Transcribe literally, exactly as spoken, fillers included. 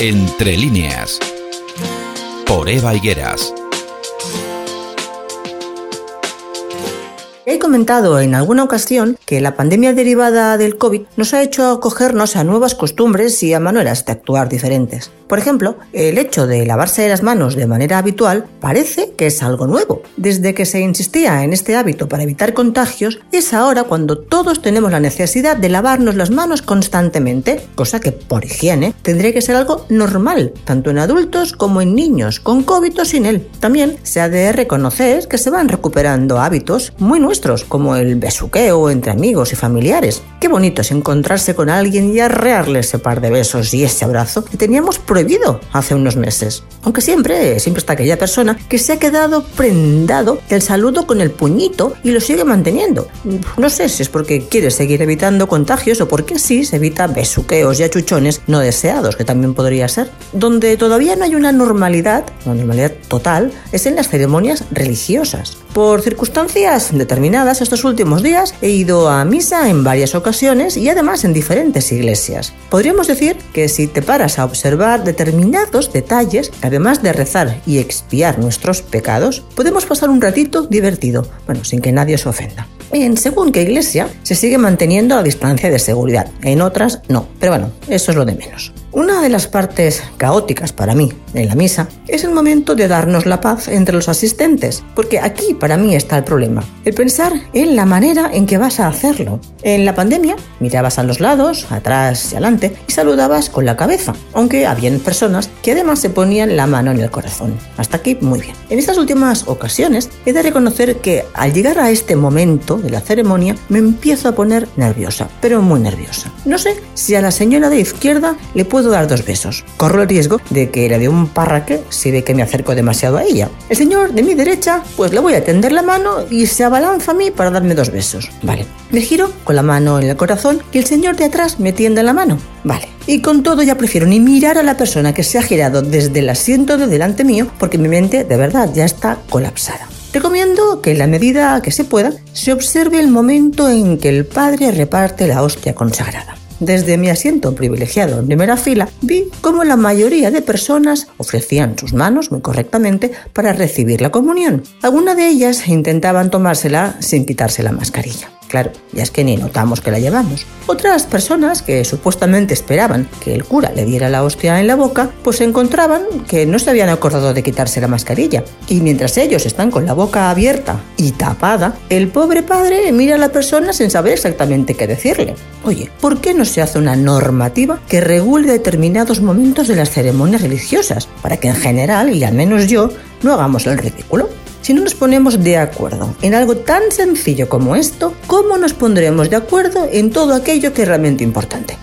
Entre Líneas, por Eva Higueras. He comentado en alguna ocasión que la pandemia derivada del COVID nos ha hecho acogernos a nuevas costumbres y a maneras de actuar diferentes. Por ejemplo, el hecho de lavarse las manos de manera habitual parece que es algo nuevo. Desde que se insistía en este hábito para evitar contagios, es ahora cuando todos tenemos la necesidad de lavarnos las manos constantemente, cosa que por higiene tendría que ser algo normal, tanto en adultos como en niños, con COVID o sin él. También se ha de reconocer que se van recuperando hábitos muy nuevos, como el besuqueo entre amigos y familiares. Qué bonito es encontrarse con alguien y arrearle ese par de besos y ese abrazo que teníamos prohibido hace unos meses. Aunque siempre, siempre está aquella persona que se ha quedado prendado del saludo con el puñito y lo sigue manteniendo. No sé si es porque quiere seguir evitando contagios o porque sí se evita besuqueos y achuchones no deseados, que también podría ser. Donde todavía no hay una normalidad, una normalidad total, es en las ceremonias religiosas. Por circunstancias determinadas, estos últimos días he ido a misa en varias ocasiones y además en diferentes iglesias. Podríamos decir que si te paras a observar determinados detalles, además de rezar y expiar nuestros pecados, podemos pasar un ratito divertido, bueno, sin que nadie se ofenda. En según qué iglesia se sigue manteniendo la distancia de seguridad, en otras no, pero bueno, eso es lo de menos. Una de las partes caóticas para mí en la misa es el momento de darnos la paz entre los asistentes, porque aquí para mí está el problema, el pensar en la manera en que vas a hacerlo. En la pandemia mirabas a los lados, atrás y adelante y saludabas con la cabeza, aunque habían personas que además se ponían la mano en el corazón. Hasta aquí muy bien. En estas últimas ocasiones he de reconocer que al llegar a este momento de la ceremonia me empiezo a poner nerviosa, pero muy nerviosa. No sé si a la señora de izquierda le puedo dar dos besos. Corro el riesgo de que le dé un parraque si ve que me acerco demasiado a ella. El señor de mi derecha, pues le voy a tender la mano y se abalanza a mí para darme dos besos. Vale. Me giro con la mano en el corazón y el señor de atrás me tiende la mano. Vale. Y con todo ya prefiero ni mirar a la persona que se ha girado desde el asiento de delante mío porque mi mente de verdad ya está colapsada. Recomiendo que en la medida que se pueda se observe el momento en que el padre reparte la hostia consagrada. Desde mi asiento privilegiado en primera fila, vi cómo la mayoría de personas ofrecían sus manos muy correctamente para recibir la comunión. Algunas de ellas intentaban tomársela sin quitarse la mascarilla. Claro, ya es que ni notamos que la llevamos. Otras personas que supuestamente esperaban que el cura le diera la hostia en la boca, pues encontraban que no se habían acordado de quitarse la mascarilla. Y mientras ellos están con la boca abierta y tapada, el pobre padre mira a la persona sin saber exactamente qué decirle. Oye, ¿por qué no se hace una normativa que regule determinados momentos de las ceremonias religiosas? Para que en general, y al menos yo, no hagamos el ridículo. Si no nos ponemos de acuerdo en algo tan sencillo como esto, ¿cómo nos pondremos de acuerdo en todo aquello que es realmente importante?